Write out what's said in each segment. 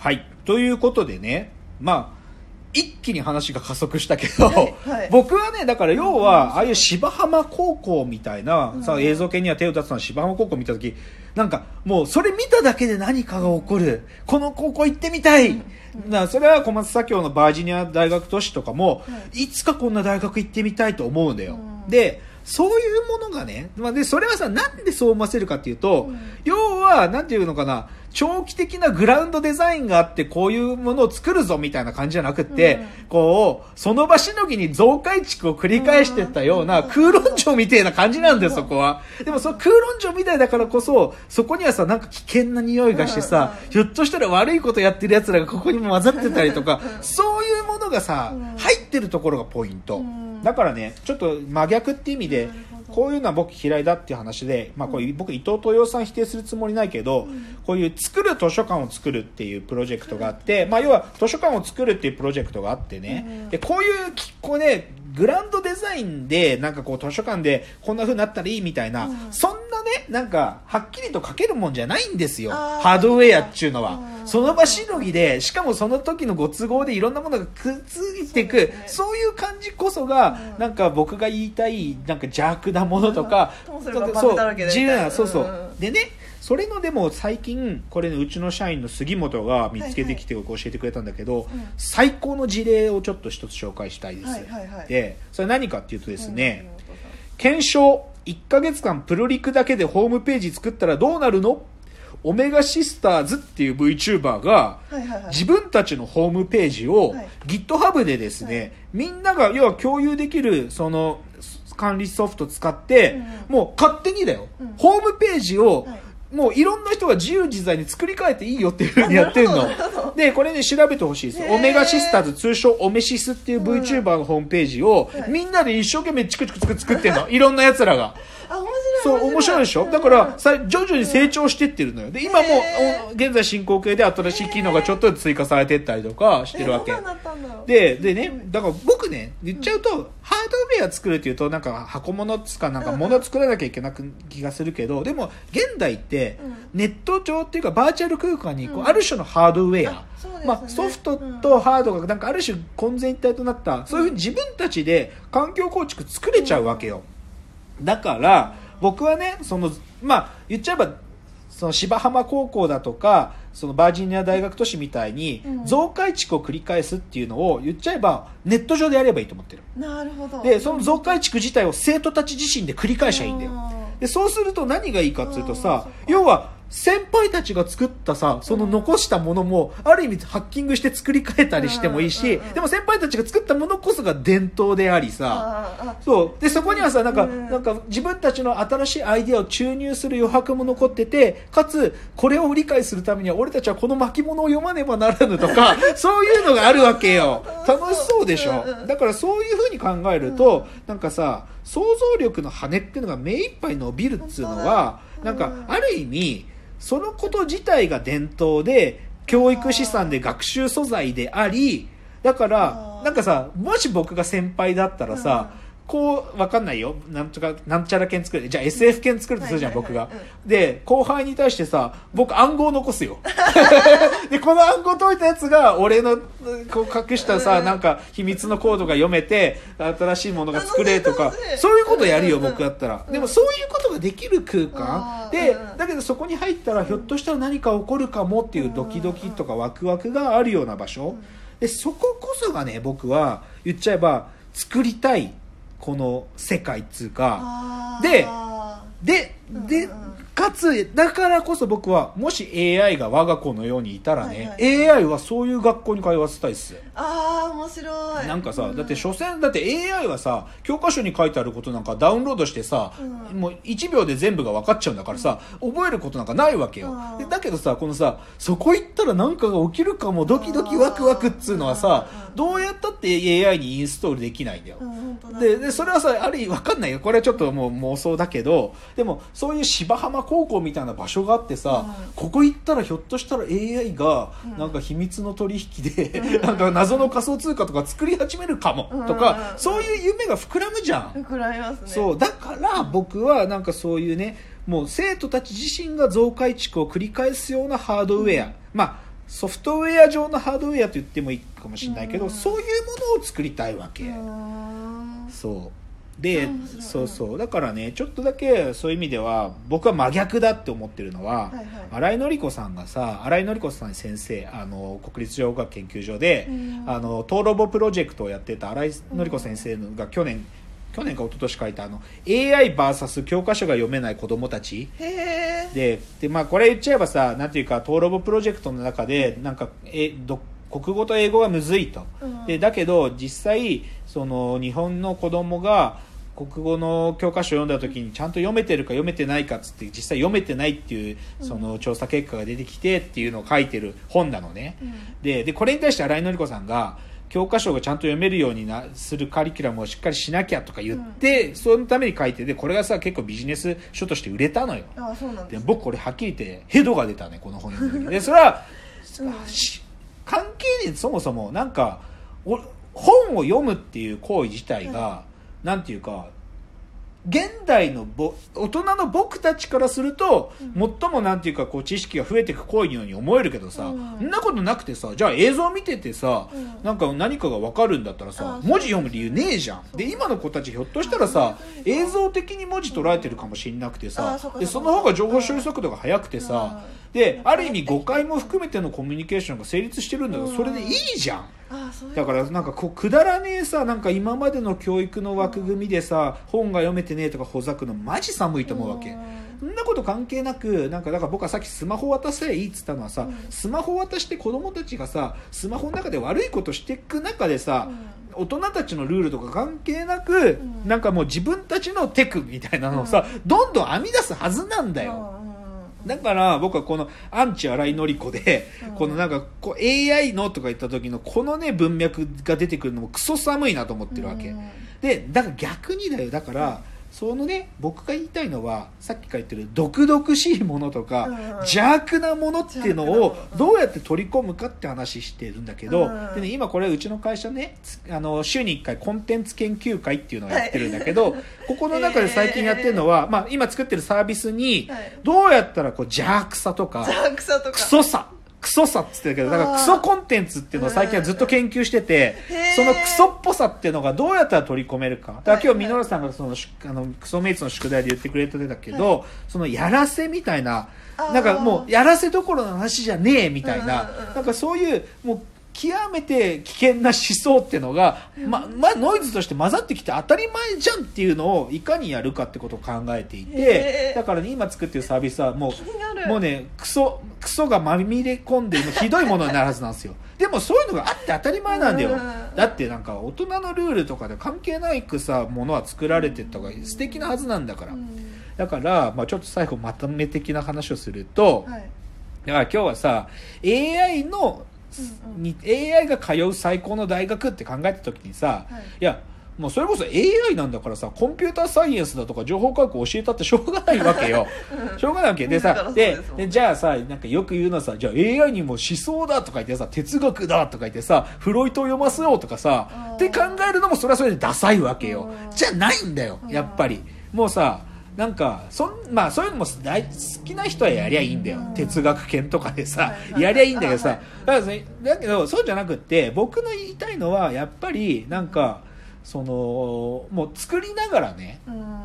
はい。ということでね、まあ、一気に話が加速したけど、はいはい、僕はね、だから要は、ああいう芝浜高校みたいな、うん、さ映像系には手を出すのは芝浜高校見たとき、なんかもうそれ見ただけで何かが起こる、この高校行ってみたい、それは小松左京のバージニア大学都市とかも、はい、いつかこんな大学行ってみたいと思うんだよ。うん、でそういうものがね、でそれはさ、なんでそう思わせるかっていうと、うん、要はなんていうのかな、長期的なグラウンドデザインがあってこういうものを作るぞみたいな感じじゃなくって、うん、こうその場しのぎに増改築を繰り返してったような空論城みたいな感じなんだよ、そこは。でもその空論城みたいだからこそ、そこにはさ、なんか危険な匂いがしてさ、ひょっとしたら悪いことやってる奴らがここにも混ざってたりとか、そういうものがさ、入ってるところがポイント。だからね、ちょっと真逆って意味で、こういうのは僕嫌いだっていう話で、まあこういう、僕伊藤豊洋さん否定するつもりないけど、こういう作る図書館を作るっていうプロジェクトがあって、まあ要は図書館を作るっていうプロジェクトがあってね、でこういうこうね、グランドデザインでなんかこう図書館でこんな風になったらいいみたいな、そんなね、なんかはっきりと書けるもんじゃないんですよ、ハードウェアっていうのは。その場しのぎで、しかもその時のご都合でいろんなものがくっついていく、そういう感じこそが、なんか僕が言いたい、なんか邪悪なものとか、そうそう。でね、それのでも最近、これね、うちの社員の杉本が見つけてきて教えてくれたんだけど、最高の事例をちょっと一つ紹介したいです。で、それ何かっていうとですね、検証、1ヶ月間プロリクだけでホームページ作ったらどうなるの？オメガシスターズっていう VTuber が自分たちのホームページを GitHub でですね、みんなが要は共有できるその管理ソフト使って、もう勝手にだよ、ホームページをもういろんな人が自由自在に作り変えていいよっていう風にやってるの。で、これね、調べてほしいです。オメガシスターズ、通称オメシスっていう VTuber のホームページをみんなで一生懸命チクチクチク作ってるの。いろんな奴らが。そう、面白いでしょ、だからさ、徐々に成長してってるのよ。で、今も、現在進行形で新しい機能がちょっと追加されてったりとかしてるわけ。でね、だから僕ね、言っちゃうと、ハードウェア作るっていうと、なんか箱物つかなんか物作らなきゃいけなく気がするけど、でも、現代って、ネット上っていうかバーチャル空間に、こう、ある種のハードウェア、まあ、ソフトとハードが、なんかある種混然一体となった、そういうふうに自分たちで環境構築作れちゃうわけよ。だから、僕はね、その、まあ、言っちゃえば、その芝浜高校だとか、そのバージニア大学都市みたいに、増改築を繰り返すっていうのを言っちゃえば、ネット上でやればいいと思ってる。なるほど。で、その増改築自体を生徒たち自身で繰り返しゃいいんだよ。で、そうすると何がいいかっていうとさ、要は、先輩たちが作ったさ、その残したものも、ある意味ハッキングして作り変えたりしてもいいし、でも先輩たちが作ったものこそが伝統でありさ、そう。で、そこにはさ、なんか自分たちの新しいアイディアを注入する余白も残ってて、かつ、これを理解するためには俺たちはこの巻物を読まねばならぬとか、そういうのがあるわけよ。楽しそうでしょ。だからそういう風に考えると、なんかさ、想像力の羽っていうのが目いっぱい伸びるっていうのは、なんかある意味、そのこと自体が伝統で、教育資産で学習素材であり、だから、なんかさ、もし僕が先輩だったらさ、こう、わかんないよ。なんちゃら犬作る。じゃあ SF 犬作るとするじゃん、僕が。で、後輩に対してさ、僕暗号を残すよ。で、この暗号解いたやつが、俺の、こう隠したさ、なんか秘密のコードが読めて、新しいものが作れとか、そういうことやるよ、僕だったら。でも、そういうことができる空間で、だけどそこに入ったら、ひょっとしたら何か起こるかもっていうドキドキとかワクワクがあるような場所。で、そここそがね、僕は、言っちゃえば、作りたい。この世界っつうか、で、かつ、だからこそ僕は、もし AI が我が子のようにいたらね、AI はそういう学校に通わせたいっす。ああ、面白い。なんかさ、だって所詮、だって AI はさ、教科書に書いてあることなんかダウンロードしてさ、もう1秒で全部が分かっちゃうんだからさ、覚えることなんかないわけよ。だけどさ、このさ、そこ行ったらなんかが起きるかも、ドキドキワクワクっつうのはさ、どうやったって AI にインストールできないんだよ。で、それはさ、ある意味わかんないよ。これはちょっともう妄想だけど、でも、そういう芝浜高校みたいな場所があってさ、ここ行ったらひょっとしたら AI が、なんか秘密の取引で、なんか謎の仮想通貨とか作り始めるかも、とか、そういう夢が膨らむじゃん。膨らみますね。そう、だから僕はなんかそういうね、もう生徒たち自身が増改築を繰り返すようなハードウェア。まあ、ソフトウェア上のハードウェアと言ってもいいかもしれないけど、そういうものを作りたいわけ。そうで、そうそうだからね、ちょっとだけそういう意味では僕は真逆だって思ってるのは、はいはい、新井紀子さんがさ、新井紀子さん先生、あの国立情報学研究所であの東ロボプロジェクトをやってた新井紀子先生が去年か一昨年書いたあの AIVS 教科書が読めない子どもたちで、まあ、これ言っちゃえばさ、なんていうか東ロボプロジェクトの中でなんか国語と英語がむずいと、でだけど実際その日本の子どもが国語の教科書を読んだ時にちゃんと読めてるか読めてないかっつって、実際読めてないっていうその調査結果が出てきてっていうのを書いてる本なのね、でこれに対して新井紀子さんが教科書がちゃんと読めるようにするカリキュラムをしっかりしなきゃとか言って、そのために書いて、でこれがさ結構ビジネス書として売れたのよ。ああ、そうなんですね。で僕これはっきり言ってヘドが出たね、この本の時で。それは、関係にそもそもなんか本を読むっていう行為自体が、なんていうか現代の大人の僕たちからすると、最もなんていうかこう知識が増えていく行為のように思えるけどさ、そんなことなくてさ、じゃあ映像見ててさ、なんか何かが分かるんだったらさ、文字読む理由ねえじゃん。で今の子たちひょっとしたらさ、映像的に文字捉えてるかもしれなくてさ、でその方が情報処理速度が速くてさ、である意味誤解も含めてのコミュニケーションが成立してるんだから、それでいいじゃん。だからなんかこうくだらねえさ、なんか今までの教育の枠組みでさ、本が読めてねえとかほざくのマジ寒いと思うわけ。そんなこと関係なく、なんかだから僕はさっきスマホ渡せいいっつったのはさ、スマホ渡して子供たちがさスマホの中で悪いことしていく中でさ、大人たちのルールとか関係なく、なんかもう自分たちのテクみたいなのをさどんどん編み出すはずなんだよ。だから僕はこのアンチ新井紀子で、このなんかこう AI のとか言った時のこのね文脈が出てくるのもクソ寒いなと思ってるわけで、だから逆にだよ。だからそのね、僕が言いたいのはさっきから言ってる毒々しいものとか邪悪なものっていうのをどうやって取り込むかって話してるんだけど、でね、今これうちの会社ね、あの週に1回コンテンツ研究会っていうのをやってるんだけど、ここの中で最近やってるのは、まあ、今作ってるサービスにどうやったらこう邪悪さとかクソさって言ってたけど、だからクソコンテンツっていうのを最近はずっと研究してて、そのクソっぽさっていうのがどうやったら取り込めるか。だから今日ミノラさんがそのクソメイツの宿題で言ってくれてたけど、そのやらせみたいな、なんかもうやらせどころの話じゃねえみたいな、なんかそういうもう極めて危険な思想っていうのが、ノイズとして混ざってきて当たり前じゃんっていうのをいかにやるかってことを考えていて、だからね、今作ってるサービスはもうね、クソがまみれ込んでひどいものになるはずなんですよ。でもそういうのがあって当たり前なんだよ。だってなんか大人のルールとかで関係ないくさものは作られてった方が素敵なはずなんだから。だから、まあ、ちょっと最後まとめ的な話をすると、だから今日はさ AI のAI が通う最高の大学って考えた時にさ、いやもうそれこそ AI なんだからさ、コンピューターサイエンスだとか情報科学を教えたってしょうがないわけよしょうがないわけでさ、でじゃあさ、なんかよく言うのはさ、じゃあ AI にも思想だとか言ってさ、哲学だとか言ってさ、フロイトを読ませようとかさって考えるのもそれはそれでダサいわけよ。じゃないんだよ、やっぱり。もうさ、なんかまあ、そういうのも好きな人はやりゃいいんだよ。哲学研とかでさ、やりゃいいんだけどさ、だけどそうじゃなくって、僕の言いたいのはやっぱりなんかそのもう作りながらね、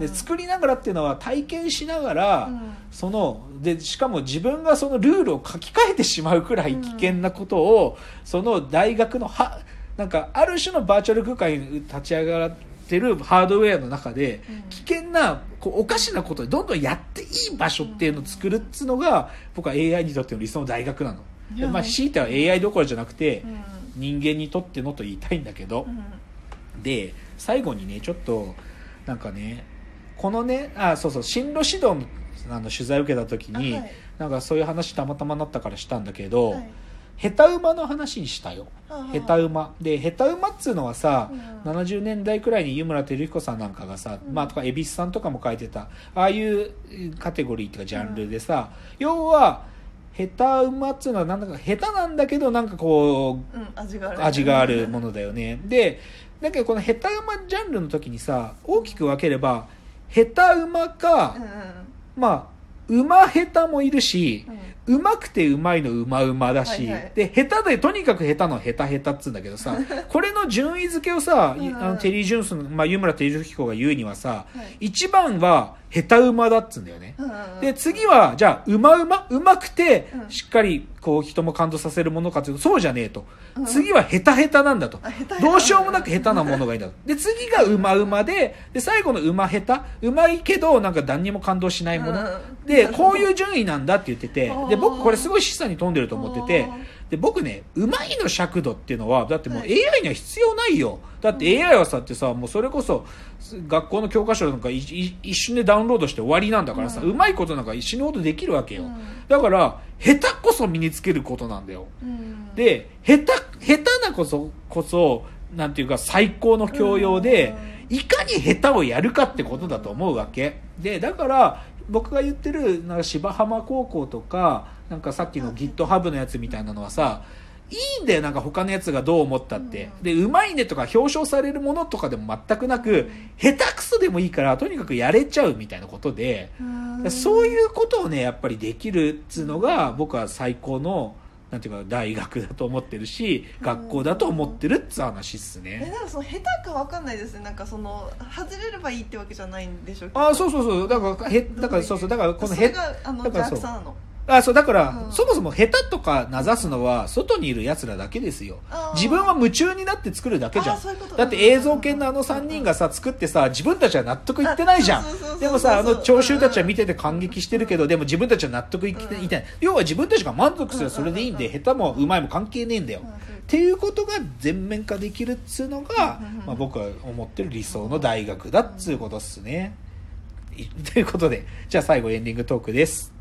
で作りながらっていうのは体験しながら、そのでしかも自分がそのルールを書き換えてしまうくらい危険なことを、その大学のなんかある種のバーチャル空間に立ち上がってるハードウェアの中で、危険なこうおかしなことをどんどんやっていい場所っていうのを作るっつうのが、僕は AI にとっての理想の大学なの。まあ強いては AI どころじゃなくて、人間にとってのと言いたいんだけど、で最後にね、ちょっとなんかね、このね、そう進路指導の取材を受けた時に、なんかそういう話たまたまなったからしたんだけど、ヘタウマの話にしたよ。ヘタウマで、ヘタウマっつうのはさ、70年代くらいに湯村照彦さんなんかがさ、まあとか蛭子さんとかも書いてた、ああいうカテゴリーとかジャンルでさ、要はヘタウマっつうのはなんだか下手なんだけど、なんかこう、味があるものだよね。でだけどこのヘタウマジャンルの時にさ、大きく分ければヘタウマか、まあ馬下手もいるし、うま、ん、くてうまいのうまうまだし、はいはい、で下手でとにかく下手の下手下手っつうんだけどさこれの順位付けをさテリー・ジュンスの、まあ、湯村照之彦が言うにはさ、はい、1番は下手馬だっつうんだよね、うん、で次はじゃあうまくてしっかりこう人も感動させるものかというとそうじゃねえと、うん、次は下手下手なんだと、うん、どうしようもなく下手なものがいいんだとで次がうまうまで最後のうま下手うまいけどなんか何にも感動しないもの、うん、でこういう順位なんだって言っててで僕これすごい示唆に富んでると思っててで僕ねうまいの尺度っていうのはだってもう AI には必要ないよだって AI はさってさもうそれこそ学校の教科書なんか一瞬でダウンロードして終わりなんだからさ、うん、うまいことなんか死ぬほどできるわけよ、うん、だから下手こそ身につけることなんだよ、うん、で下手なこそなんていうか最高の教養で、うん、いかに下手をやるかってことだと思うわけでだから僕が言ってるなんか芝浜高校とかなんかさっきの GitHub のやつみたいなのはさいいんだよなんか他のやつがどう思ったってでうまいねとか表彰されるものとかでも全くなく下手くそでもいいからとにかくやれちゃうみたいなことでそういうことをねやっぱりできるっつうのが僕は最高のなんていうか大学だと思ってるし学校だと思ってるっつう話っすね。だからその下手か分かんないですね。なんかその外れればいいってわけじゃないんでしょうけど。ああそうそうそうだからこの下手が弱さなの。あそうだから、うん、そもそも下手とか名指すのは外にいる奴らだけですよ。自分は夢中になって作るだけじゃん。だって映像系のあの3人がさ作ってさ自分たちは納得いってないじゃん。でもさあの聴衆たちは見てて感激してるけどでも自分たちは納得いってない。要は自分たちが満足すればそれでいいんで下手も上手いも関係ねえんだよ。っていうことが全面化できるっつうのが、まあ、僕は思ってる理想の大学だっつうことっすね。ということでじゃあ最後エンディングトークです。